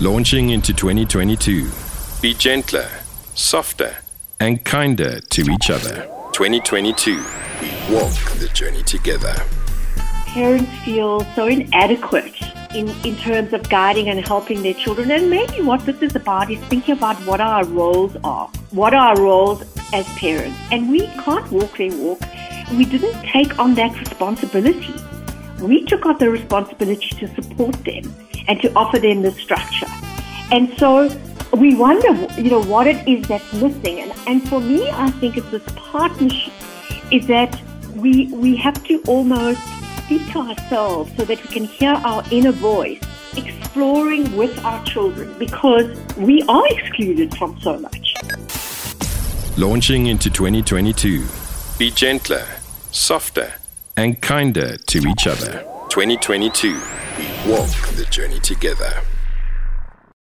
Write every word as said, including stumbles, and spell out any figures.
launching into twenty twenty-two. Be gentler, softer, and kinder to each other. twenty twenty-two, we walk the journey together. Parents feel so inadequate in, in terms of guiding and helping their children. And maybe what this is about is thinking about what our roles are. What are our roles as parents? And we can't walk their walk. We didn't take on that responsibility. We took on the responsibility to support them and to offer them the structure. And so we wonder, you know, what it is that's missing. And, and for me, I think it's this partnership is that we, we have to almost speak to ourselves so that we can hear our inner voice, exploring with our children, because we are excluded from so much. Launching into twenty twenty-two. Be gentler, softer, and kinder to each other. twenty twenty-two, we walk the journey together.